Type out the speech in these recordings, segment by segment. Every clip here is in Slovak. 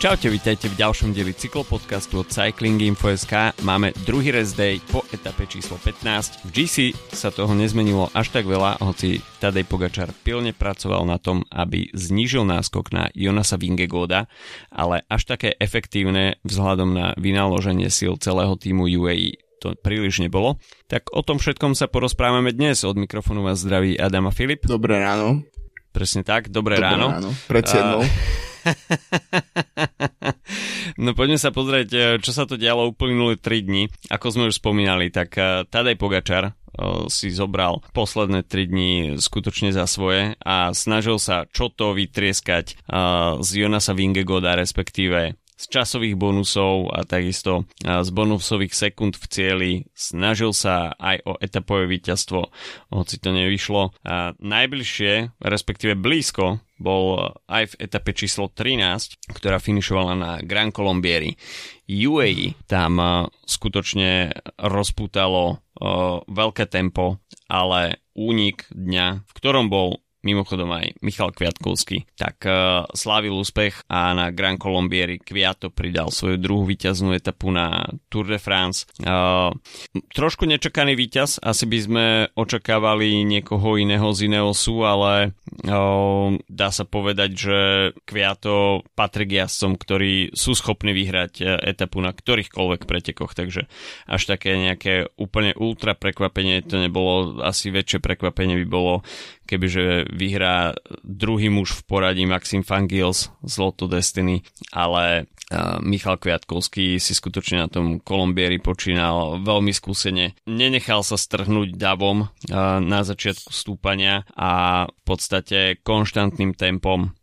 Čaute, vítajte v ďalšom dieli cyklopodcastu od Cyclinginfo.sk. Máme druhý rest day po etape číslo 15. V GC sa toho nezmenilo až tak veľa, hoci Tadej Pogačar pilne pracoval na tom, aby znížil náskok na Jonasa Vingegaarda, ale až také efektívne vzhľadom na vynaloženie síl celého týmu UAE to príliš nebolo. Tak o tom všetkom sa porozprávame dnes. Od mikrofónu vás zdraví Adam a Filip. Dobré ráno. Presne tak, dobré ráno. Dobré ráno, pred siedmou. No poďme sa pozrieť, čo sa to dialo uplynulé 3 dni. Ako sme už spomínali, tak Tadej Pogačar si zobral posledné 3 dni skutočne za svoje a snažil sa čo to vytrieskať z Jonasa Vingegaarda, respektíve z časových bonusov a takisto z bonusových sekúnd v cieli. Snažil sa aj o etapové víťazstvo, hoci to nevyšlo. A najbližšie, respektíve blízko, bol aj v etape číslo 13, ktorá finišovala na Grand Colombieri. UAE tam skutočne rozpútalo veľké tempo, ale únik dňa, v ktorom bol mimochodom aj Michał Kwiatkowski, tak slávil úspech a na Grand Colombieri Kwiato pridal svoju druhú víťaznú etapu na Tour de France. Trošku nečakaný víťaz, asi by sme očakávali niekoho iného z Ineosu, ale dá sa povedať, že Kwiato patrí k jazdcom, ktorí sú schopní vyhrať etapu na ktorýchkoľvek pretekoch, takže až také nejaké úplne ultra prekvapenie to nebolo, asi väčšie prekvapenie by bolo, kebyže vyhrá druhý muž v poradí Maxim Van Gils z Lotto Destiny, ale Michał Kwiatkowski si skutočne na tom Colombieri počínal veľmi skúsene. Nenechal sa strhnúť davom na začiatku stúpania a v podstate konštantným tempom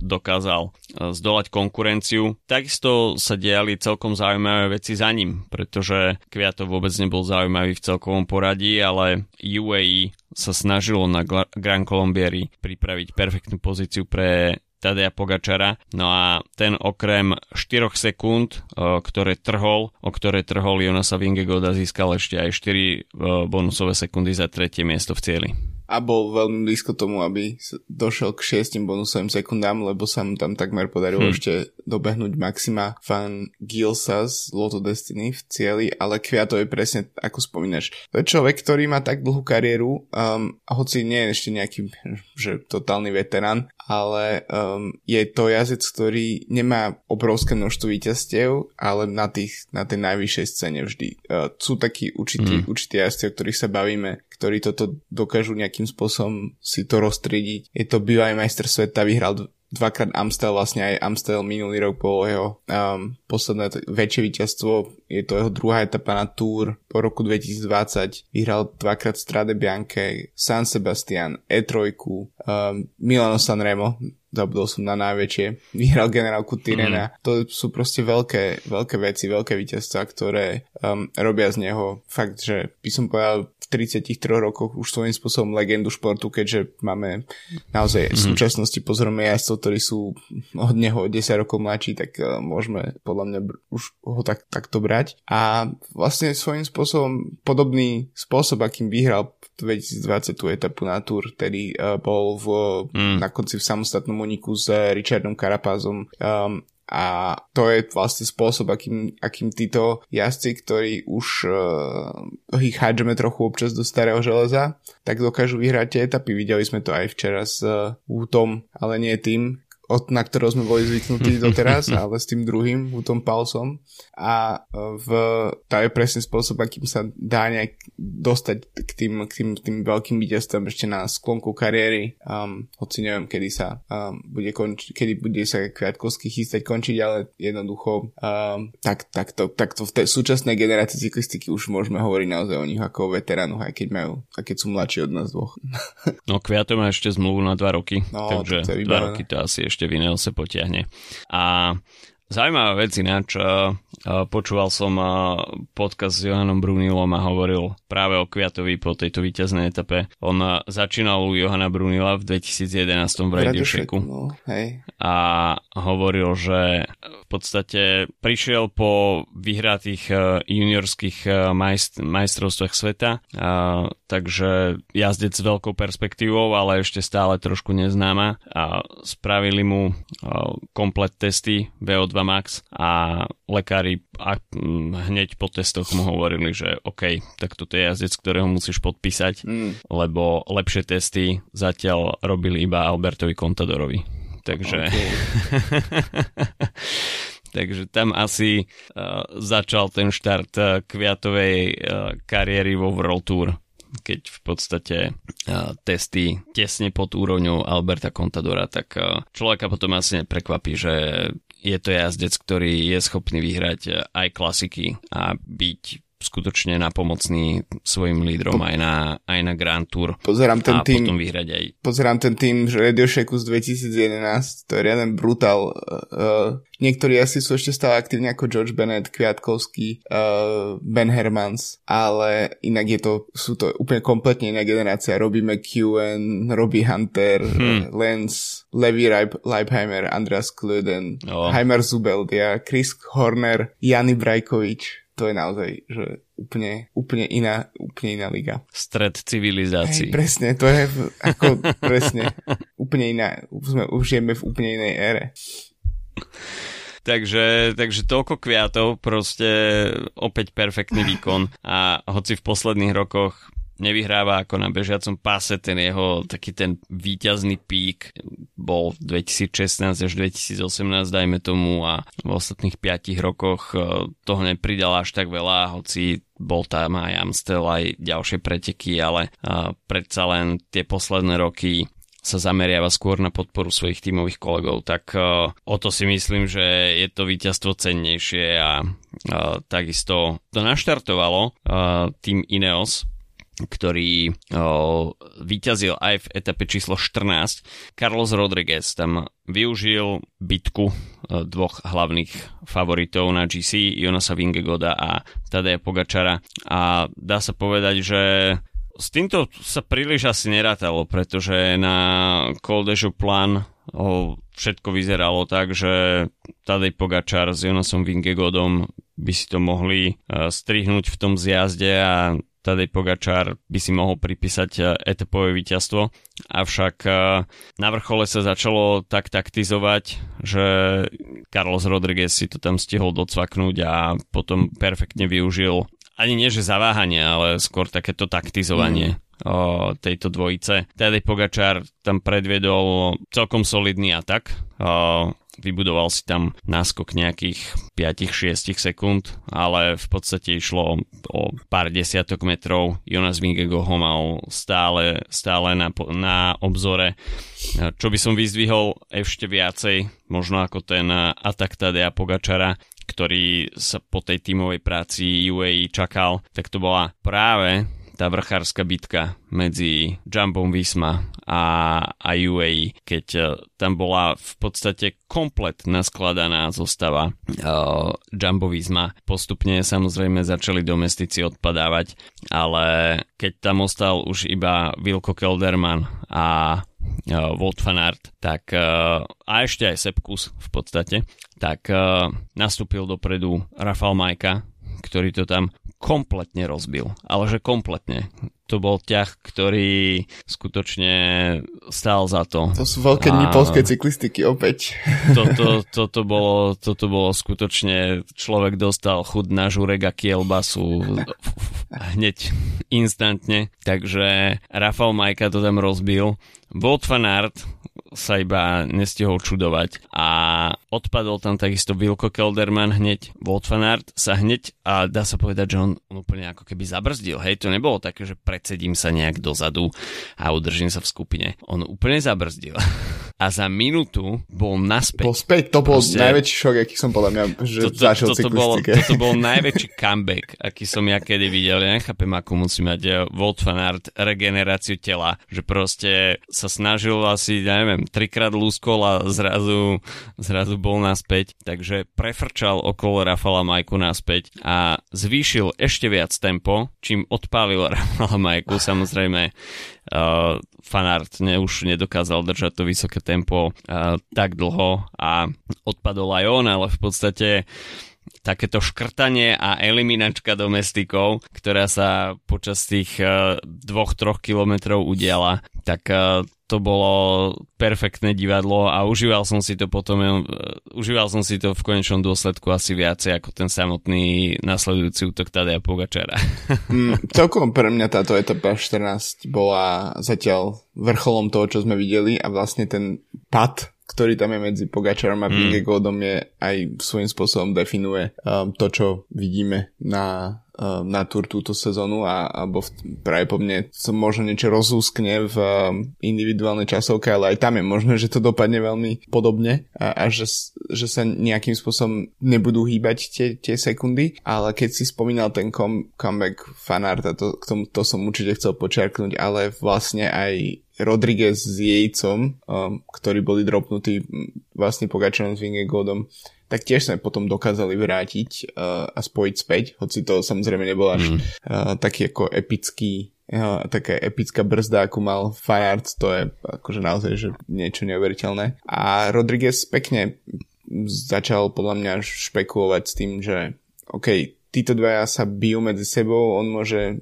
dokázal zdolať konkurenciu. Takisto sa diali celkom zaujímavé veci za ním, pretože Kwiato vôbec nebol zaujímavý v celkovom poradí, ale UAE sa snažilo na Grand Colombieri pripraviť perfektnú pozíciu pre Tadeja Pogačara. No a ten okrem 4 sekúnd, o ktoré trhol Jonasa Vingegaarda, získal ešte aj 4 bonusové sekundy za tretie miesto v cieli. A bol veľmi blízko tomu, aby došiel k 6 bonusovým sekundám, lebo sa mu tam takmer podarilo ešte dobehnúť Maxima Van Gilsa z Lotto Destiny v cieli, ale Kwiato je presne, ako spomínaš, to je človek, ktorý má tak dlhú kariéru, hoci nie je ešte nejaký, že totálny veterán, ale je to jazdec, ktorý nemá obrovské množstvo víťazstiev, ale na tej najvyššej scéne vždy. Sú takí určití jazdci, o ktorých sa bavíme, ktorí toto dokážu nejakým spôsobom si to roztriediť. Je to bývalý majster sveta, vyhral dvakrát Amstel, vlastne aj Amstel minulý rok bol jeho posledné väčšie víťazstvo, je to jeho druhá etapa na Tour po roku 2020, vyhral dvakrát Strade Bianche, San Sebastian, E3, Milano Sanremo, zabudol som na najväčšie, vyhral generálku Tyrena, to sú proste veľké veci, veľké víťazstva, ktoré robia z neho fakt, že by som povedal, 33 rokoch už svojím spôsobom legendu športu, keďže máme naozaj v súčasnosti pozorné jazdcov, ktorí sú od neho 10 rokov mladší, tak môžeme podľa mňa už ho takto brať. A vlastne svojím spôsobom podobný spôsob, akým vyhral 2020 etapu na Tour, ktorý bol na konci v samostatnom úniku s Richardom Karapázom, a to je vlastne spôsob, akým títo jazdci, ktorí už ich hádžeme trochu občas do starého železa, tak dokážu vyhrať tie etapy. Videli sme to aj včera s Woutom, ale nie tým, na ktorého sme boli zvyknutí doteraz, ale s tým druhým, Woutom Poelsom. A to je presne spôsob, akým sa dá nejak dostať k tým veľkým víťazstvám ešte na sklonku kariéry. Hoci neviem, kedy sa bude sa Kwiatkowski chystať končiť, ale jednoducho takto v tej súčasnej generácii cyklistiky už môžeme hovoriť naozaj o nich ako o veteránoch, aj keď sú mladší od nás dvoch. No Kwiato má ešte zmluvu na 2 roky, takže 2 roky to asi ešte v Ineose potiahne. A zaujímavá vec ináč, počúval som podcast s Johanom Brunilom a hovoril práve o Kwiatovi po tejto víťaznej etape. On začínal u Johana Brunila v 2011 v RadioShacku a hovoril, že v podstate prišiel po vyhratých juniorských majstrovstvách sveta, takže jazdec s veľkou perspektívou, ale ešte stále trošku neznáma, a spravili mu komplet testy VO2 max a lekári hneď po testoch mu hovorili, že OK, tak toto je jazdec, ktorého musíš podpísať, lebo lepšie testy zatiaľ robili iba Albertovi Contadorovi. Takže... Okay. Takže tam asi začal ten štart Kviatovej kariéry vo World Tour, keď v podstate testy tesne pod úrovňou Alberta Contadora, tak človeka potom asi neprekvapí, že je to jazdec, ktorý je schopný vyhrať aj klasiky a byť skutočne napomocný svojim lídrom aj na Grand Tour. Pozerám ten tým, potom vyhrať aj... Pozerám ten tým, že RadioShacku z 2011, to je riaden brutál. Niektorí asi sú ešte stále aktívni ako George Bennett, Kwiatkowski, Ben Hermans, ale inak je to, sú to úplne kompletne iná generácia. Robbie McEwan, Robbie Hunter, Lance, Levi Leipheimer, Andreas Klöden, Haimar Zubeldia, Chris Horner, Jani Brajkovič. To je naozaj, že úplne iná liga. Stred civilizácií. Hej, presne, to je ako presne úplne iná, už žijeme v úplne inej ére. Takže toľko Kviatov, proste opäť perfektný výkon a hoci v posledných rokoch nevyhráva ako na bežiacom páse, ten jeho taký ten víťazný pík bol v 2016 až 2018, dajme tomu, a v ostatných 5 rokoch toho nepridala až tak veľa, hoci bol tam aj Amstel, aj ďalšie preteky, ale predsa len tie posledné roky sa zameriava skôr na podporu svojich tímových kolegov, tak o to si myslím, že je to víťazstvo cennejšie a takisto to naštartovalo tým Ineos, ktorý víťazil aj v etape číslo 14. Carlos Rodriguez tam využil bitku dvoch hlavných favoritov na GC, Jonasa Vingegaarda a Tadeja Pogačara, a dá sa povedať, že s týmto sa príliš asi nerátalo, pretože na Col de Joux Plane všetko vyzeralo tak, že Tadej Pogačar s Jonasom Vingegaardom by si to mohli strihnúť v tom zjazde a Tadej Pogačar by si mohol pripísať etapové víťazstvo, avšak na vrchole sa začalo tak taktizovať, že Carlos Rodriguez si to tam stihol docvaknúť a potom perfektne využil ani nie že zaváhanie, ale skôr takéto taktizovanie tejto dvojice. Tadej Pogačar tam predvedol celkom solidný atak, vybudoval si tam náskok nejakých 5-6 sekúnd, ale v podstate išlo o pár desiatok metrov. Jonas Vingegaard ho mal stále na obzore. Čo by som vyzdvihol ešte viacej, možno ako ten atak Tadeja Pogačara, ktorý sa po tej tímovej práci UAE čakal, tak to bola práve tá vrchárska bitka medzi Jumbom Visma a UAE, keď tam bola v podstate kompletná skladaná zostava Jumbo Visma. Postupne samozrejme začali domestici odpadávať, ale keď tam ostal už iba Wilko Kelderman a Wout van Aert, tak a ešte aj Sepp Kuss v podstate, tak nastúpil dopredu Rafał Majka, ktorý to tam kompletne rozbil, ale že kompletne. To bol ťah, ktorý skutočne stál za to. To sú veľké dni poľskej cyklistiky opäť. Toto bolo skutočne, človek dostal chud na žurek a kielbasu hneď instantne, takže Rafał Majka to tam rozbil. Wout van Aert sa iba nestihol čudovať a odpadol tam takisto Wilko Kelderman hneď, Wout van Aert sa hneď, a dá sa povedať, že on úplne ako keby zabrzdil, hej, to nebolo také, že predsedím sa nejak dozadu a udržím sa v skupine, on úplne zabrzdil a za minútu bol naspäť. To bol proste najväčší šok, aký som podľa mňa zažil cyklistike. Toto bol najväčší comeback, aký som ja kedy videl, ja nechápem, ako musí mať Wout van Aert regeneráciu tela, že proste sa snažil asi, neviem, trikrát lúskol a zrazu bol naspäť, takže prefrčal okolo Rafała Majku naspäť a zvýšil ešte viac tempo, čím odpálil Rafała Majku. Samozrejme Van Aert už nedokázal držať to vysoké tempo tak dlho a odpadol aj on, ale v podstate takéto škrtanie a eliminačka domestikov, ktorá sa počas tých 2-3 kilometrov udiala, tak to bolo perfektné divadlo a užíval som si to v konečnom dôsledku asi viacej ako ten samotný nasledujúci útok Tadeja Pogačara. Celkom pre mňa táto etapa 14 bola zatiaľ vrcholom toho, čo sme videli, a vlastne ten pad, ktorý tam je medzi Pogačarom a Vingegaardom, je aj svojím spôsobom definuje to, čo vidíme na túr túto sezónu, alebo práve po mne som možno niečo rozúskne v individuálnej časovke, ale aj tam je možné, že to dopadne veľmi podobne a že sa nejakým spôsobom nebudú hýbať tie sekundy, ale keď si spomínal ten comeback Van Aerta, to som určite chcel počiarknúť, ale vlastne aj Rodriguez s Yatesom, ktorí boli dropnutí vlastne Pogačarom s Vingegaardom, tak tiež sme potom dokázali vrátiť a spojiť späť, hoci to samozrejme nebol až taký ako epický, taká epická brzda, akú mal Van Aert, to je akože naozaj že niečo neuveriteľné. A Rodriguez pekne začal podľa mňa špekulovať s tým, že OK, títo dvaja sa bijú medzi sebou, on môže...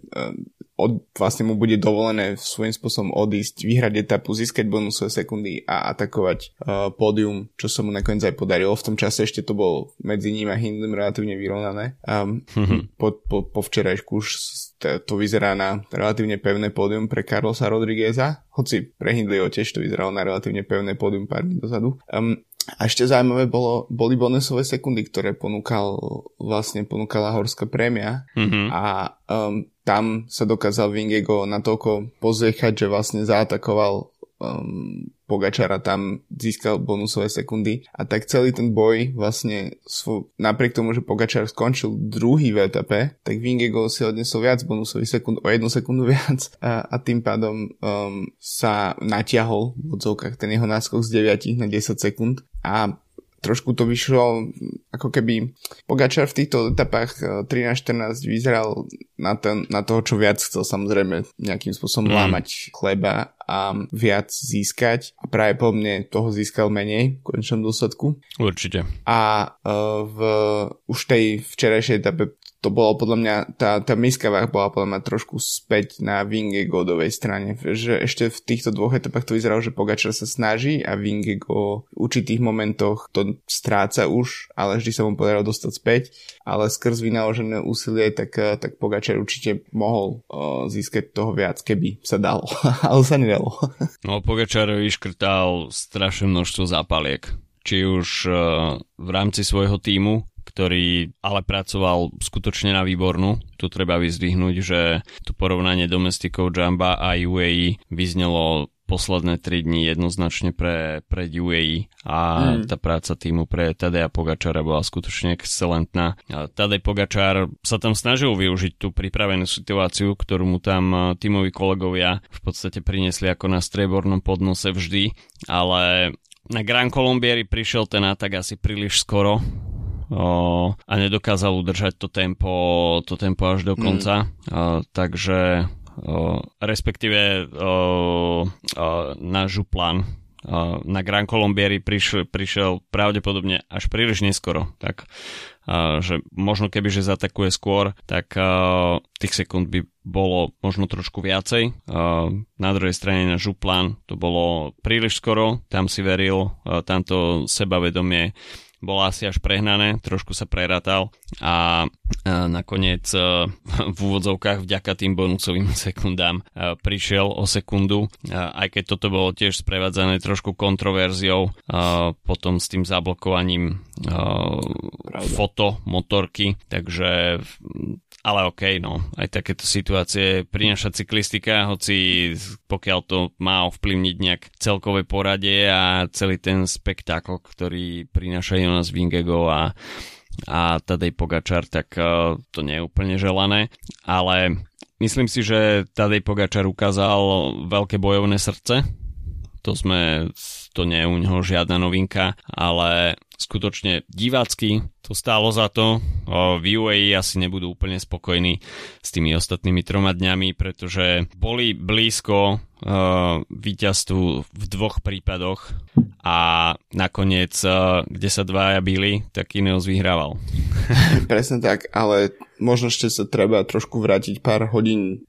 vlastne mu bude dovolené svojím spôsobom odísť, vyhrať etapu, získať bonusové sekundy a atakovať pódium, čo sa mu nakoniec aj podarilo. V tom čase ešte to bol medzi ním a Hindleym relatívne vyrovnané. Po včerajšku už to vyzerá na relatívne pevné pódium pre Carlosa Rodrigueza, hoci pre Hindleyho tiež to vyzeralo na relatívne pevné pódium pár dní dozadu. A ešte zaujímavé boli bonusové sekundy, ktoré ponúkala Horská prémia, a tam sa dokázal Vingegaard natoľko pozriechať, že vlastne zaatakoval Pogačara, tam získal bonusové sekundy, a tak celý ten boj vlastne napriek tomu, že Pogačar skončil druhý v etape, tak Vingegaard si odnesol viac bonusových sekund, o 1 sekundu viac, a tým pádom sa natiahol v odzovkách ten jeho náskok z 9 na 10 sekúnd a trošku to vyšlo, ako keby Pogačar v týchto etapách 13-14 vyzeral na toho, čo viac chcel, samozrejme nejakým spôsobom lámať chleba a viac získať, a práve po mne toho získal menej v konečnom dôsledku. Určite. A v už tej včerajšej etape to bolo podľa mňa, tá miska váh bola podľa mňa trošku späť na Vingegaardovej strane, že ešte v týchto dvoch etapách to vyzeralo, že Pogačar sa snaží a Vingegaard v určitých momentoch to stráca už, ale vždy sa mu podarilo dostať späť, ale skrz vynaložené úsilie tak Pogačar určite mohol získať toho viac, keby sa dalo, ale sa nedalo. No, Pogačar vyškrtal strašné množstvo zápaliek. Či už v rámci svojho tímu, ktorý ale pracoval skutočne na výbornú. Tu treba vyzdvihnúť, že to porovnanie domestikov Jumba a UAE vyznelo posledné 3 dni jednoznačne pre UAE, a tá práca týmu pre Tadeja Pogačara bola skutočne excelentná. Tadej Pogačar sa tam snažil využiť tú pripravenú situáciu, ktorú mu tam tímoví kolegovia v podstate priniesli ako na striebornom podnose vždy, ale na Grand Colombieri prišiel ten atak asi príliš skoro a nedokázal udržať to tempo až do konca. Takže respektíve na Joux Plane. Na Grand Colombieri prišiel pravdepodobne až príliš neskoro. Tak, že možno keby, že zatakuje skôr, tak tých sekúnd by bolo možno trošku viacej. Na druhej strane na Joux Plane to bolo príliš skoro. Tam si veril, tamto sebavedomie bolo asi až prehnané, trošku sa preratal a nakoniec v úvodzovkách vďaka tým bonusovým sekundám prišiel o sekundu, aj keď toto bolo tiež sprevádzané trošku kontroverziou, potom s tým zablokovaním fotomotorky, takže... Ale okej, no, aj takéto situácie prináša cyklistika, hoci pokiaľ to má ovplyvniť nejak celkové poradie a celý ten spektákl, ktorý prináša Jonas Vingegaard a Tadej Pogačar, tak to nie je úplne želané, ale myslím si, že Tadej Pogačar ukázal veľké bojovné srdce. To nie je u neho žiadna novinka, ale skutočne divácky to stálo za to. V UAE asi nebudú úplne spokojní s tými ostatnými 3 dňami, pretože boli blízko víťazstvu v 2 prípadoch a nakoniec, kde sa 2 bili, tak Ineos vyhrával. Presne tak, ale možno ešte sa treba trošku vrátiť pár hodín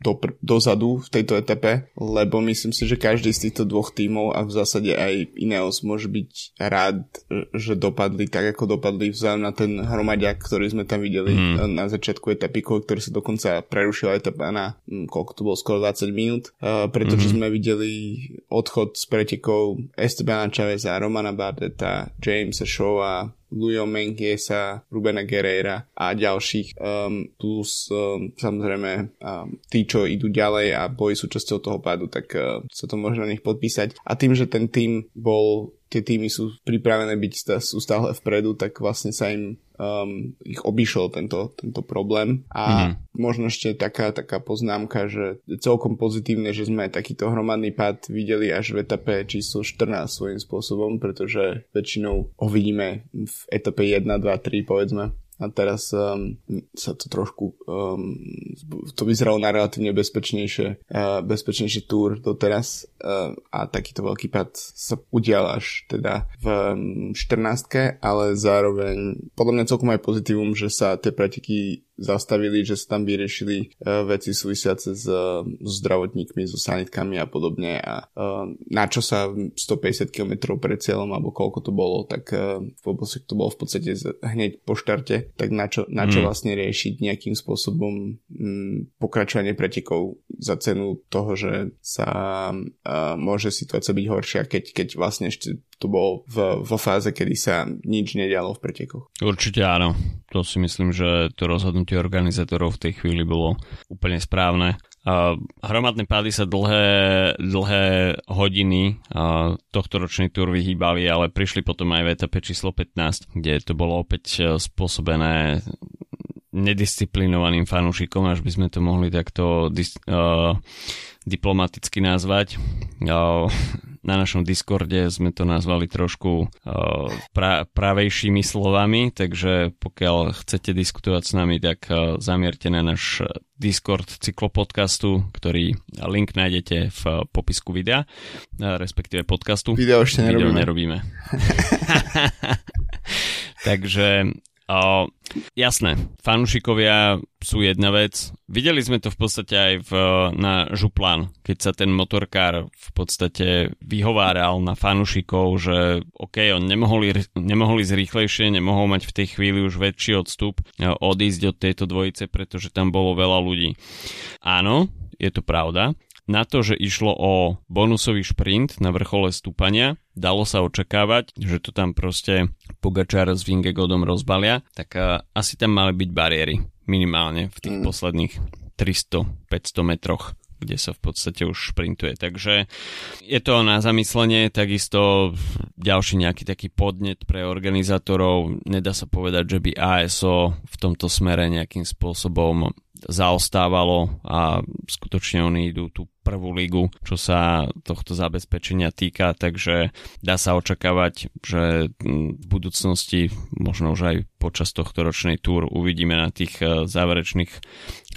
dozadu v tejto etape, lebo myslím si, že každý z týchto 2 tímov a v zásade aj Ineos môže byť rád, že dopadli tak, ako dopadli, vzhľadom na ten hromaďak, ktorý sme tam videli na začiatku etapy, ktorý sa dokonca prerušila etapa na koľko to bolo, skoro 20 minút, pretože sme videli odchod z pretekov Estebana Chaveza, Romana Bardeta, Jamesa Shawa, Lujo Mengiesa, Rubena Guerreira a ďalších, plus samozrejme tí, čo idú ďalej a boli súčasťou toho pádu, tak sa to môže na nich podpísať. A tým, že ten tým bol, tie týmy sú pripravené byť, sú stále vpredu, tak vlastne sa im ich obišiel tento problém a možno ešte taká poznámka, že je celkom pozitívne, že sme takýto hromadný pád videli až v etape číslo 14 svojím spôsobom, pretože väčšinou ho vidíme v etape 1, 2, 3 povedzme. A teraz sa to trošku to vyzeralo na relatívne bezpečnejšie túr doteraz a takýto veľký pád sa udial až teda v 14-ke, ale zároveň podľa mňa celkom aj pozitívum, že sa tie preteky zastavili, že sa tam vyriešili veci súvisiace s zdravotníkmi, so sanitkami a podobne a na čo sa 150 km pred cieľom, alebo koľko to bolo, tak to bolo v podstate hneď po štarte, tak na čo vlastne riešiť nejakým spôsobom pokračovanie pretekov za cenu toho, že sa môže situácia byť horšia, keď vlastne ešte to bolo vo fáze, kedy sa nič nedialo v pretekoch. Určite áno. To si myslím, že to rozhodnutie organizátorov v tej chvíli bolo úplne správne. Hromadné pády sa dlhé hodiny tohtoročný túr vyhýbali, ale prišli potom aj v etape číslo 15, kde to bolo opäť spôsobené nedisciplinovaným fanúšikom, až by sme to mohli takto diplomaticky nazvať. Na našom Discorde sme to nazvali trošku pravejšími slovami, takže pokiaľ chcete diskutovať s nami, tak zamierte na náš Discord cyklopodcastu, ktorý link nájdete v popisku videa, respektíve podcastu. Video ešte nerobíme. Takže jasné, fanúšikovia sú jedna vec. Videli sme to v podstate aj na Joux Plane, keď sa ten motorkár v podstate vyhováral na fanúšikov, že OK, on nemohol ísť rýchlejšie, nemohol mať v tej chvíli už väčší odstup, odísť od tejto dvojice, pretože tam bolo veľa ľudí. Áno, je to pravda. Na to, že išlo o bonusový šprint na vrchole stúpania, dalo sa očakávať, že to tam proste Pogačar s Vingegaardom rozbalia, tak asi tam mali byť bariéry, minimálne v tých posledných 300-500 metroch, kde sa v podstate už šprintuje. Takže je to na zamyslenie, takisto ďalší nejaký taký podnet pre organizátorov. Nedá sa povedať, že by ASO v tomto smere nejakým spôsobom zaostávalo a skutočne oni idú tú prvú ligu, čo sa tohto zabezpečenia týka, takže dá sa očakávať, že v budúcnosti, možno už aj počas tohto ročnej túr uvidíme na tých záverečných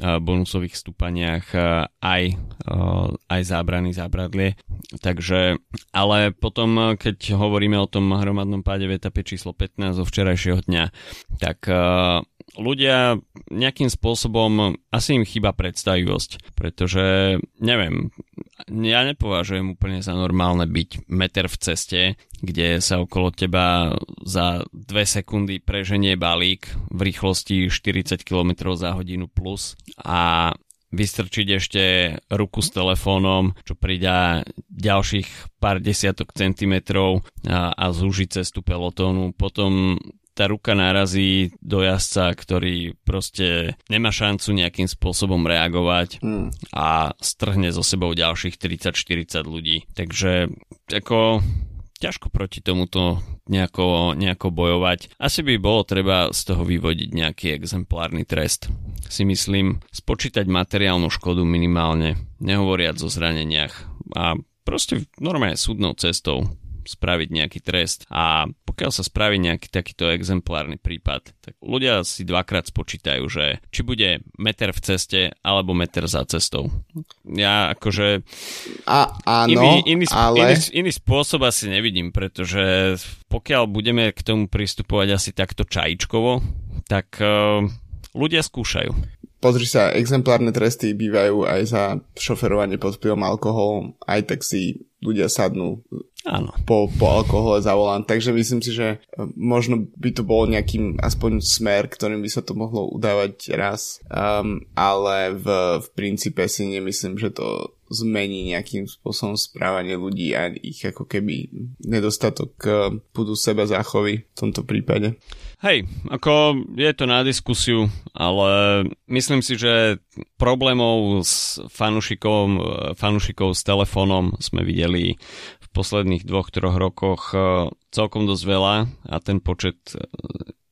bonusových stúpaniach aj zábrany, zábradlie. Takže, ale potom, keď hovoríme o tom hromadnom páde v etape číslo 15 zo včerajšieho dňa, tak ľudia nejakým spôsobom asi im chýba predstavivosť, pretože neviem, ja nepovažujem úplne za normálne byť meter v ceste, kde sa okolo teba za 2 sekundy preženie balík v rýchlosti 40 km za hodinu plus a vystrčiť ešte ruku s telefónom, čo pridá ďalších pár desiatok centimetrov a zúžiť cestu pelotónu. Potom tá ruka narazí do jazdca, ktorý proste nemá šancu nejakým spôsobom reagovať a strhne so sebou ďalších 30-40 ľudí. Takže ako ťažko proti tomuto nejako bojovať. Asi by bolo treba z toho vyvodiť nejaký exemplárny trest. Si myslím, spočítať materiálnu škodu minimálne, nehovoriac o zraneniach a proste normálne súdnou cestou spraviť nejaký trest. A pokiaľ sa spraví nejaký takýto exemplárny prípad, tak ľudia si dvakrát spočítajú, že či bude meter v ceste alebo meter za cestou. Ja akože iný spôsob asi nevidím, pretože pokiaľ budeme k tomu pristupovať asi takto čajíčkovo, tak ľudia skúšajú. Pozri sa, exemplárne tresty bývajú aj za šoferovanie pod vplyvom alkoholu, aj tak si ľudia sadnú po alkohole za volant. Takže myslím si, že možno by to bol nejakým aspoň smer, ktorým by sa to mohlo udávať raz, ale v princípe si nemyslím, že to zmení nejakým spôsobom správanie ľudí a ich ako keby nedostatok budú seba záchovy v tomto prípade. Hej, ako je to na diskusiu, ale myslím si, že problémov s fanúšikom s telefónom sme videli v posledných 2-3 rokoch celkom dosť veľa a ten počet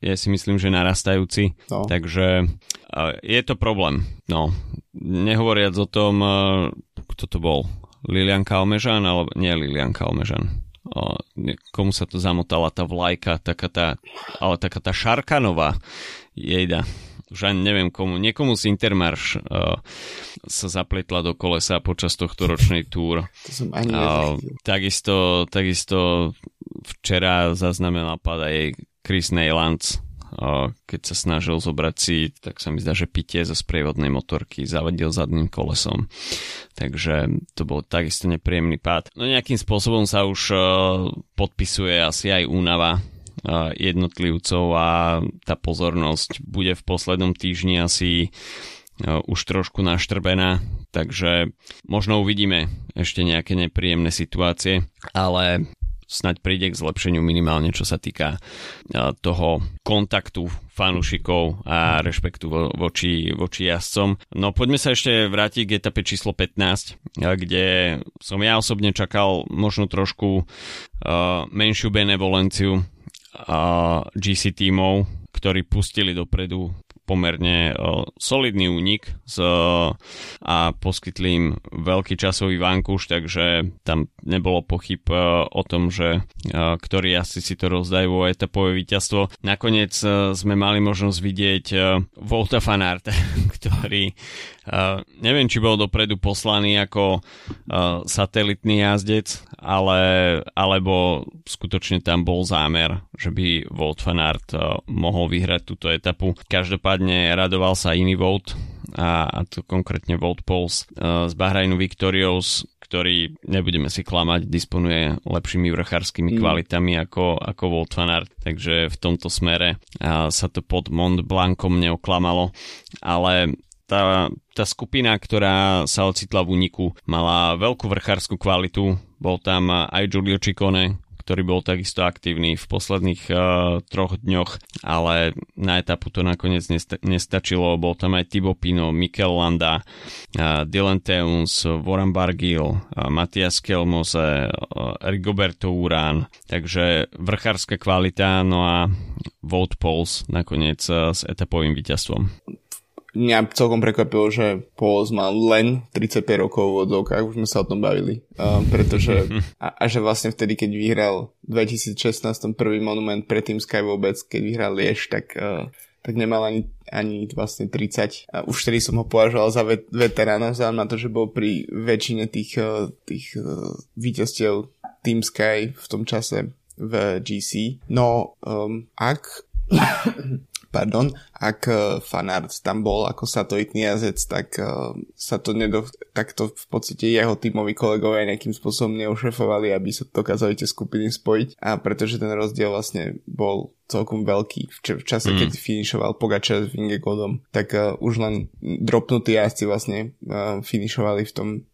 je si myslím, že narastajúci. No. Takže je to problém. No, nehovoriac o tom, kto to bol? Lilian Calmejane, alebo nie Lilian Calmejane. Komu sa to zamotala tá vlajka, taká tá Šarkanová jejda, už ani neviem komu, niekomu z Intermarš sa zapletla do kolesa počas tohto ročnej túr. To som ani takisto včera zaznamenal pád aj Chris Neylands, keď sa snažil zobrať si, tak sa mi zdá, že pitie zo sprievodnej motorky, zavadil zadným kolesom. Takže to bol takisto nepríjemný pád. No nejakým spôsobom sa už podpisuje asi aj únava jednotlivcov a tá pozornosť bude v poslednom týždni asi už trošku naštrbená, takže možno uvidíme ešte nejaké nepríjemné situácie, ale snaď príde k zlepšeniu minimálne, čo sa týka toho kontaktu fanúšikov a rešpektu voči jazdcom. No poďme sa ešte vrátiť k etape číslo 15, kde som ja osobne čakal možno trošku menšiu benevolenciu GC tímov, ktorí pustili dopredu pomerne solidný únik a poskytli im veľký časový vankúš, takže tam nebolo pochyb o tom, že ktorí asi si to rozdajú o etapové víťazstvo. Nakoniec sme mali možnosť vidieť Wouta van Aerta, ktorý neviem, či bol dopredu poslaný ako satelitný jazdec, alebo skutočne tam bol zámer, že by Wout van Aert mohol vyhrať túto etapu. Každopádne radoval sa iný Wout a to konkrétne Wout Poels z Bahrainu Victorious, ktorý, nebudeme si klamať, disponuje lepšími vrchárskymi kvalitami ako Wout van Aert, takže v tomto smere sa to pod Mont Blancom neoklamalo, ale tá skupina, ktorá sa ocitla v úniku, mala veľkú vrchárskú kvalitu. Bol tam aj Giulio Ciccone, ktorý bol takisto aktívny v posledných 3 dňoch, ale na etapu to nakoniec nestačilo. Bol tam aj Thibaut Pinot, Mikel Landa, Dylan Teuns, Warren Barguil, Matias Kelmose, Rigoberto Urán. Takže vrchárska kvalita, no a Wout Poels nakoniec s etapovým víťazstvom. Mňa celkom prekvapilo, že Poels mal len 35 rokov v odzovkách, už sme sa o tom bavili, pretože a že vlastne vtedy, keď vyhral v 2016 prvý monument pre Team Sky vôbec, keď vyhral Liež, tak nemal ani vlastne 30. A už vtedy som ho považoval za veterána, vzhľadom na to, že bol pri väčšine tých víťazstiev Team Sky v tom čase v GC. No, ak Van Aert tam bol ako satelitný jazdec, tak sa to takto v podstate jeho tímoví kolegovia nejakým spôsobom neušefovali, aby sa dokázali tie skupiny spojiť, a pretože ten rozdiel vlastne bol celkom veľký. V čase, keď finišoval Pogačar s Vingegaardom, tak už len dropnutí jazdci vlastne finišovali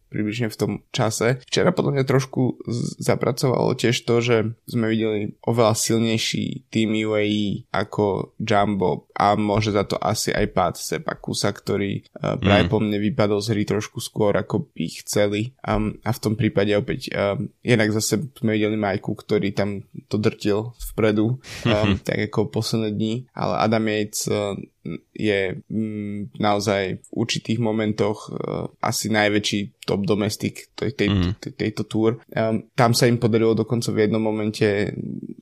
približne v tom čase. Včera podľa mňa trošku zapracovalo tiež to, že sme videli oveľa silnejší tým UAE ako Jumbo a môže za to asi aj pád Sepakusa, ktorý práve po mne vypadol z hry trošku skôr, ako by chceli. A v tom prípade opäť jednak zase sme videli Majku, ktorý tam to drtil vpredu, tak ako posledné dni, ale Adam Yates je naozaj v určitých momentoch asi najväčší top domestik tejto túr. Tam sa im podarilo dokonca v jednom momente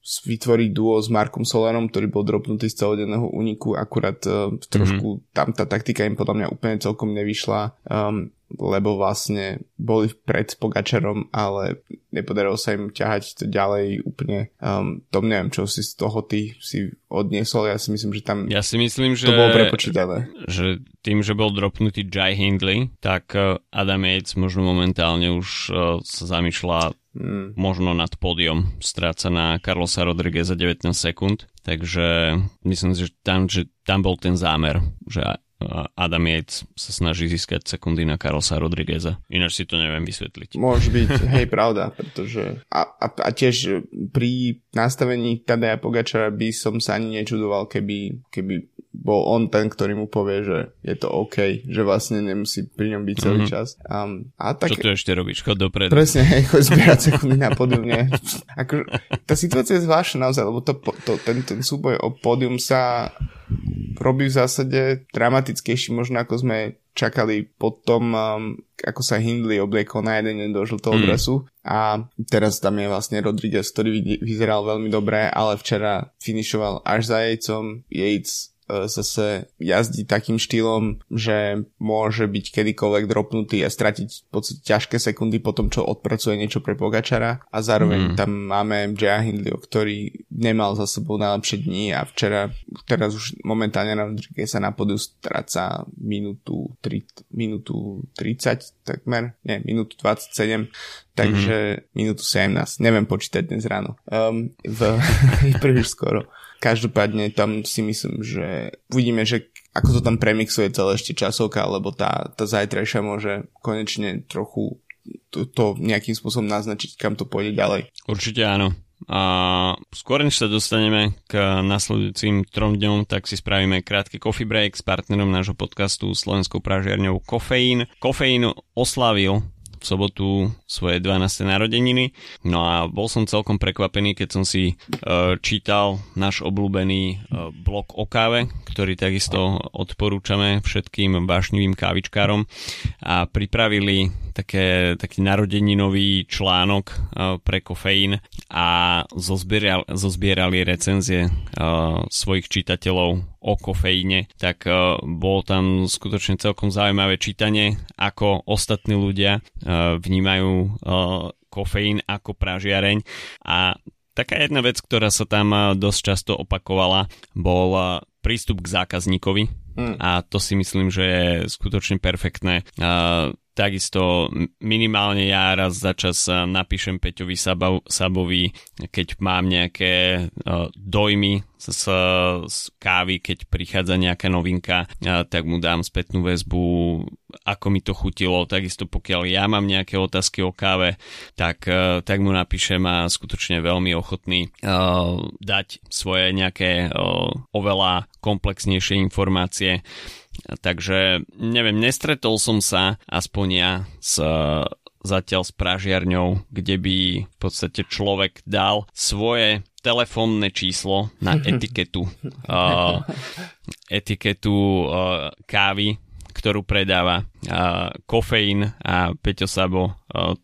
vytvoriť duo s Markom Solanom, ktorý bol dropnutý z celodenného úniku, akurát trošku tam tá taktika im podľa mňa úplne celkom nevyšla, lebo vlastne boli pred Pogačarom, ale nepodarilo sa im ťahať to ďalej úplne. Tom neviem, čo si z toho ty si odniesol, ja si myslím, že to bolo prepočítané. Že tým, že bol dropnutý Jai Hindley, tak Adam Yates možno momentálne už sa zamýšľa možno nad pódium, stráca na Carlosa Rodrigueza 19 sekúnd, takže myslím si, že tam bol ten zámer, že Adam Yates sa snaží získať sekundy na Carlosa Rodrigueza. Ináč si to neviem vysvetliť. Môže byť, hej, pravda, pretože a tiež pri nastavení Tadeja Pogačara by som sa ani nečudoval, keby bol on ten, ktorý mu povie, že je to OK, že vlastne nemusí pri ňom byť celý čas. A tak... Čo tu ešte robíš? Chod dopredu. Presne, hej, chod zbierať sekundy na pódium. Ako, tá situácia je zvláštna naozaj, lebo ten súboj o pódium sa robí v zásade dramatickejší možno, ako sme čakali po tom, ako sa Hindley obliekol na jeden do žltého dresu. A teraz tam je vlastne Rodriguez, ktorý vyzeral veľmi dobre, ale včera finišoval až za Yatesom. Yates zase jazdí takým štýlom, že môže byť kedykoľvek dropnutý a stratiť v podstate ťažké sekundy po tom, čo odpracuje niečo pre Pogačara, a zároveň tam máme Jaya Hindleyho, ktorý nemal za sebou najlepšie dni a včera, teraz už momentálne na Rodriguez sa na podiu stráca minútu 30 takmer, nie, minútu 27, takže minútu 17, neviem počítať dnes ráno, príliš skoro. Každopádne tam si myslím, že uvidíme, že ako to tam premixuje celé ešte časovka, lebo tá zajtrajšia môže konečne trochu to nejakým spôsobom naznačiť, kam to pôjde ďalej. Určite áno. A skôr než sa dostaneme k nasledujúcim 3 dňom, tak si spravíme krátky coffee break s partnerom nášho podcastu, slovenskou pražiarňou Coffeein. Coffeein oslavil v sobotu svoje 12. narodeniny. No a bol som celkom prekvapený, keď som si čítal náš obľúbený blog o káve, ktorý takisto odporúčame všetkým vášnivým kávičkárom, a pripravili taký narodeninový článok pre Coffeein a zozbierali recenzie svojich čitateľov o kofeíne, tak bolo tam skutočne celkom zaujímavé čítanie, ako ostatní ľudia vnímajú kofeín ako pražiareň. A taká jedna vec, ktorá sa tam dosť často opakovala, bol prístup k zákazníkovi, a to si myslím, že je skutočne perfektné. Takisto minimálne ja raz za čas napíšem Peťovi Sabovi, keď mám nejaké dojmy z kávy, keď prichádza nejaká novinka, tak mu dám spätnú väzbu, ako mi to chutilo. Takisto pokiaľ ja mám nejaké otázky o káve, tak mu napíšem, a skutočne veľmi ochotný dať svoje nejaké oveľa komplexnejšie informácie. Takže neviem, nestretol som sa aspoň ja zatiaľ s pražiarňou, kde by v podstate človek dal svoje telefónne číslo na etiketu kávy, ktorú predáva. Coffeein a Peťo Sabo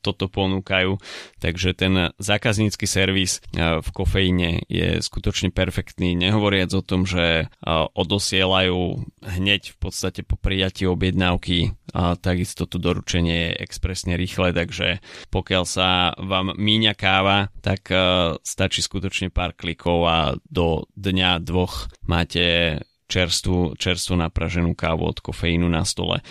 toto ponúkajú, takže ten zákaznícky servis v Coffeeine je skutočne perfektný, nehovoriac o tom, že odosielajú hneď v podstate po prijatí objednávky, a takisto to doručenie je expresne rýchle, takže pokiaľ sa vám míňa káva, tak stačí skutočne pár klikov a do dňa 2 máte čerstvú napraženú kávu od Coffeeinu na stole.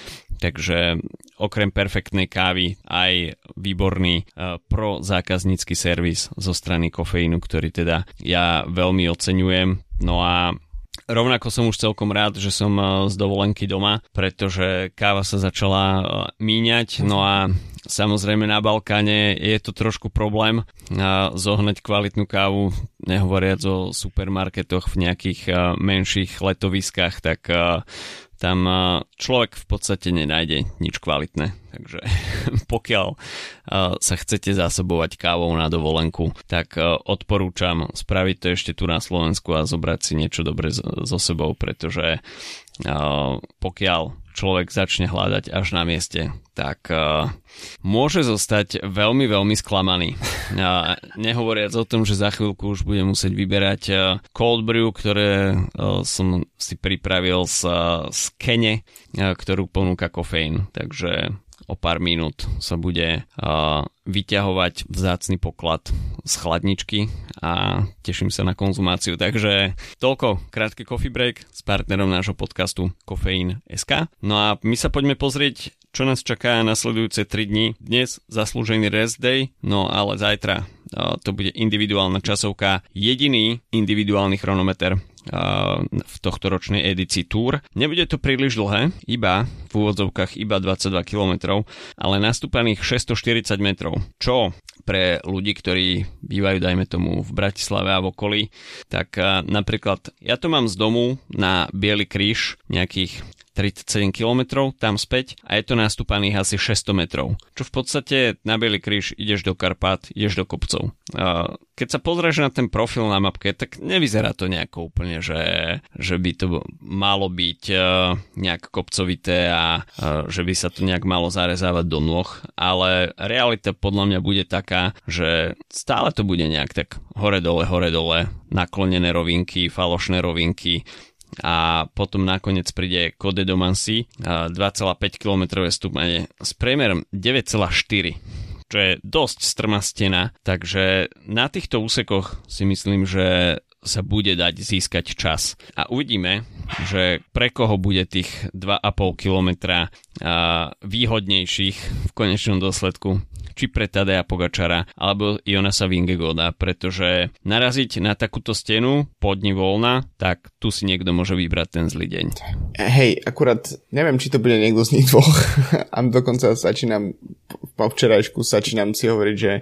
Takže okrem perfektnej kávy aj výborný pro zákaznícky servis zo strany Coffeeinu, ktorý teda ja veľmi oceňujem. No a rovnako som už celkom rád, že som z dovolenky doma, pretože káva sa začala míňať. No a samozrejme na Balkáne je to trošku problém zohnať kvalitnú kávu, nehovoriac o supermarketoch v nejakých menších letoviskách, tak tam človek v podstate nenájde nič kvalitné. Takže pokiaľ sa chcete zásobovať kávou na dovolenku, tak odporúčam spraviť to ešte tu na Slovensku a zobrať si niečo dobre so sebou, pretože pokiaľ človek začne hľadať až na mieste, tak môže zostať veľmi, veľmi sklamaný. Nehovoriac o tom, že za chvíľku už budem musieť vyberať cold brew, ktoré som si pripravil z kene, ktorú ponúka Coffeein. Takže o pár minút sa bude vyťahovať vzácny poklad z chladničky a teším sa na konzumáciu. Takže toľko, krátky coffee break s partnerom nášho podcastu Coffeein.sk. No a my sa poďme pozrieť, čo nás čaká nasledujúce 3 dni. Dnes zaslúžený rest day, no ale zajtra to bude individuálna časovka, jediný individuálny chronometer v tohtoročnej edícii Tour. Nebude to príliš dlhé, iba v úvodzovkách iba 22 km, ale nastúpaných 640 metrov, čo pre ľudí, ktorí bývajú, dajme tomu, v Bratislave a v okolí, tak napríklad ja to mám z domu na Bielý kríž nejakých 37 km, tam späť, a je to nastúpaných asi 600 metrov. Čo v podstate na Bielý kríž ideš do Karpát, ideš do kopcov. Keď sa pozrieš na ten profil na mapke, tak nevyzerá to nejako úplne, že by to malo byť nejak kopcovité a že by sa to nejak malo zarezávať do nôh, ale realita podľa mňa bude taká, že stále to bude nejak tak hore-dole, naklonené rovinky, falošné rovinky, a potom nakoniec príde Col de Domancy, 2,5 km stúpanie s priemerom 9,4, čo je dosť strmá stena, takže na týchto úsekoch si myslím, že sa bude dať získať čas. A uvidíme, že pre koho bude tých 2,5 kilometra výhodnejších v konečnom dôsledku, či pre Tadeja Pogačara alebo Jonasa Vingegaarda, pretože naraziť na takúto stenu po dni voľna, tak tu si niekto môže vybrať ten zlý deň. Hej, akurát neviem, či to bude niekto z nich dvoch. A dokonca po včerajšku začínam si hovoriť, že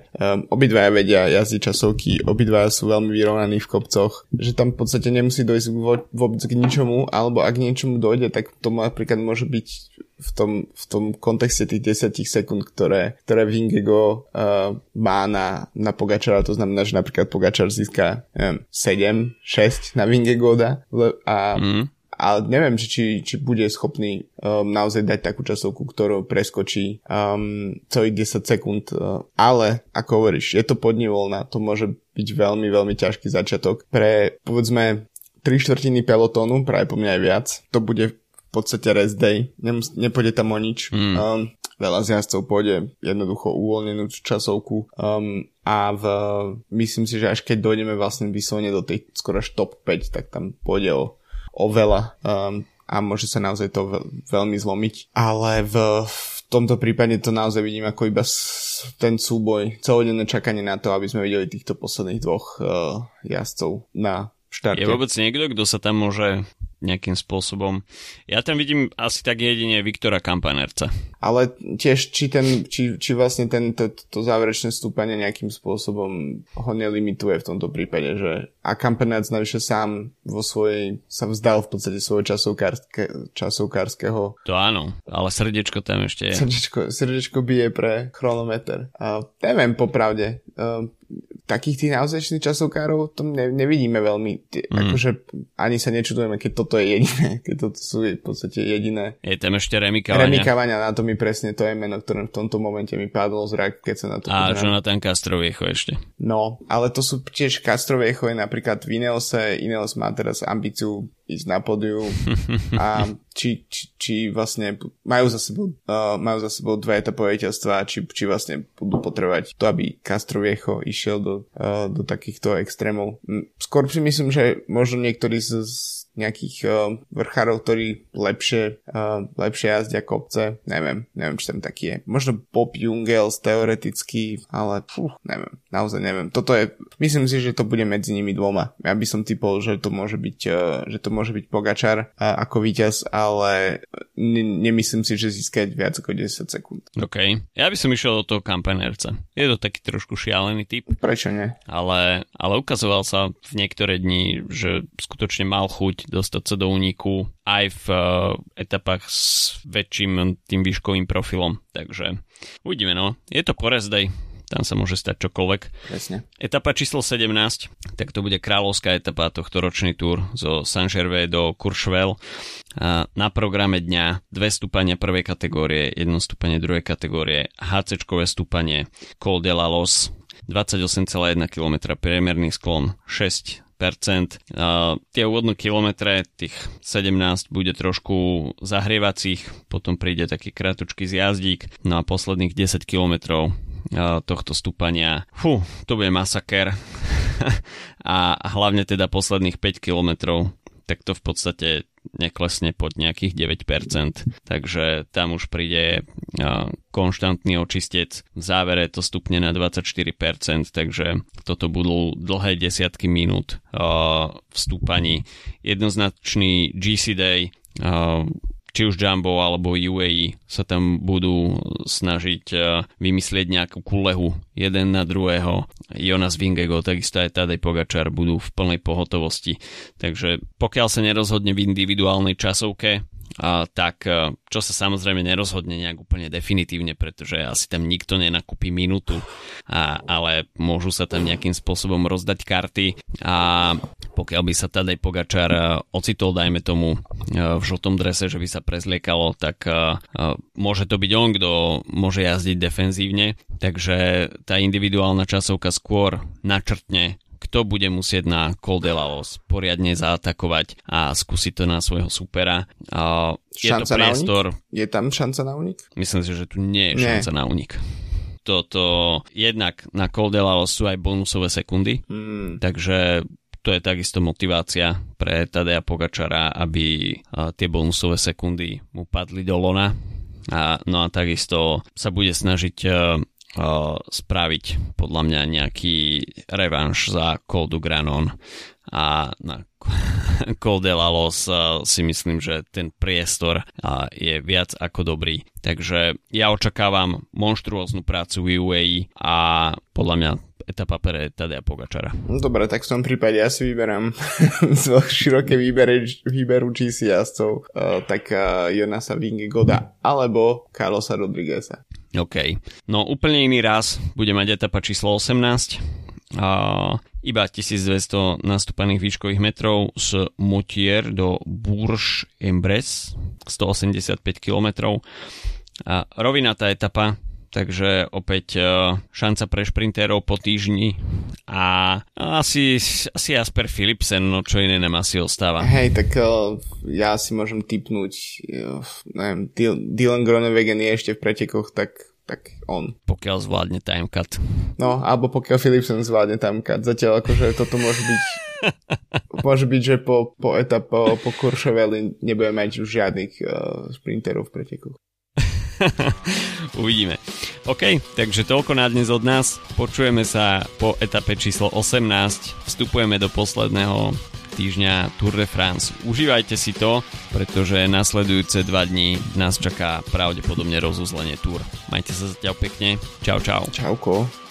obidvaja vedia jazdiť časovky, obidvaja sú veľmi vyrovnaní v kopcoch, že tam v podstate nemusí dojsť vôbec k ničomu, alebo ak niečomu dojde, tak to napríklad môže byť v tom kontexte tých 10 sekúnd, ktoré Vingego má na Pogačara, to znamená, že napríklad Pogačar získa 7-6 na Vingegoda a neviem, či bude schopný naozaj dať takú časovku, ktorú preskočí celých 10 sekúnd, ale ako hovoríš, je to podnivolná, to môže byť veľmi, veľmi ťažký začiatok pre, povedzme, 3/4 pelotónu, práve po mňa aj viac, to bude v podstate rest day, nepôjde tam o nič. Veľa z jazdcov pôjde jednoducho uvoľnenú časovku myslím si, že až keď dojdeme vlastne vyslovene do tej skoro až top 5, tak tam pôjde o veľa a môže sa naozaj to veľmi zlomiť, ale v tomto prípade to naozaj vidím ako iba ten súboj, celodenné čakanie na to, aby sme videli týchto posledných dvoch jazdcov na štarte. Je vôbec niekto, kto sa tam môže nejakým spôsobom. Ja tam vidím asi tak jedine Viktora Kampanerca. Ale tiež, či vlastne to záverečné stúpanie nejakým spôsobom ho nelimituje v tomto prípade, že a Kampenerc navyše sám sa vzdal v podstate svojho časovkárskeho. To áno, ale srdiečko tam ešte je. Srdiečko bije pre chronometer. Neviem popravde, takých tých naozajstných časovkárov to nevidíme veľmi. Akože ani sa nečudujeme, keď toto je jediné. Keď toto sú v podstate jediné. Je tam ešte Remika Váňa, na to mi presne to je meno, ktoré v tomto momente mi padlo zrak, keď sa na to pozerám. A Jonathan Castroviejo ešte. No, ale to sú tiež Castroviejo, napríklad v Ineose. Ineos má teraz ambíciu ísť na pódium a či vlastne majú za sebou dve etapové víťazstvá, či vlastne budú potrebovať to, aby Castroviejo išiel do takýchto extrémov. Skôr si myslím, že možno niektorí z nejakých vrchárov, ktorí lepšie jazdia kopce. Neviem, či tam taký je. Možno Bob Jungels teoreticky, ale neviem, naozaj neviem. Toto je, myslím si, že to bude medzi nimi dvoma. Ja by som typol, že to môže byť, Pogačar ako víťaz, ale nemyslím si, že získať viac ako 10 sekúnd. OK. Ja by som išiel do toho Kampanerca. Je to taký trošku šialený typ. Prečo nie? Ale ukazoval sa v niektoré dni, že skutočne mal chuť dostať sa do úniku aj v etapách s väčším tým výškovým profilom. Takže uvidíme, no. Je to Forest Day. Tam sa môže stať čokoľvek. Presne. Etapa číslo 17, tak to bude kráľovská etapa tohto ročný túr zo Saint-Gervais do Courchevel. A na programe dňa 2 stúpania prvej kategórie, 1 stúpanie druhej kategórie, HC-čkové stúpanie Col de la Loze, 28,1 km, priemerný sklon 6%. Tie úvodné kilometre, tých 17, bude trošku zahrievacích, potom príde taký kratučký zjazdík, no a posledných 10 kilometrov tohto stúpania. Fú, to bude masaker. A hlavne teda posledných 5 kilometrov, tak to v podstate neklesne pod nejakých 9%. Takže tam už príde konštantný očistec. V závere to stupne na 24%, takže toto budú dlhé desiatky minút v stúpaní. Jednoznačný GC Day, či už Jumbo alebo UAE sa tam budú snažiť vymyslieť nejakú kulehu jeden na druhého. Jonas Vingegaard, takisto aj Tadej Pogačar budú v plnej pohotovosti. Takže pokiaľ sa nerozhodne v individuálnej časovke, tak čo sa samozrejme nerozhodne nejak úplne definitívne, pretože asi tam nikto nenakúpi minútu, ale môžu sa tam nejakým spôsobom rozdať karty, a pokiaľ by sa Tadej Pogačar ocitol, dajme tomu, v žltom drese, že by sa prezliekalo, tak môže to byť on, kto môže jazdiť defenzívne, takže tá individuálna časovka skôr načrtne, kto bude musieť na Col de la Loze poriadne zaatakovať a skúsiť to na svojho supera. Je to priestor. Je tam šanca na únik? Myslím si, že tu nie je šanca na únik. Toto jednak na Col de la Loze sú aj bonusové sekundy, takže to je takisto motivácia pre Tadeja Pogačara, aby tie bonusové sekundy mu padli do lona. No a takisto sa bude snažiť spraviť podľa mňa nejaký revanš za Col du Granon, a na Col de la Loze si myslím, že ten priestor je viac ako dobrý. Takže ja očakávam monštruóznu prácu v UAE a podľa mňa etapa pre Tadeja Pogačara. No dobre, tak v tom prípade ja si vyberám z široké výberu GC jazdcov tak Jonasa Vingegaarda alebo Carlosa Rodrigueza. OK. No úplne iný raz bude mať etapa číslo 18. Iba 1200 nastúpaných výškových metrov z Moutier do Bourg-en-Bresse, 185 km. Rovinatá etapa, takže opäť šanca pre šprinterov po týždni a asi Jasper Philipsen, no čo iné nám asi ostáva. Hej, tak ja si môžem tipnúť, neviem, Dylan Groenewegen je ešte v pretekoch, tak on. Pokiaľ zvládne timecut. No, alebo pokiaľ Philipsen zvládne timecut. Zatiaľ akože toto môže byť že po etape po Courcheveli nebudeme mať už žiadnych šprinterov v pretekoch. Uvidíme. OK, takže toľko na dnes od nás. Počujeme sa po etape číslo 18. Vstupujeme do posledného týždňa Tour de France. Užívajte si to, pretože nasledujúce 2 dní nás čaká pravdepodobne rozuzlenie Tour. Majte sa zatiaľ pekne. Čau, čau. Čauko.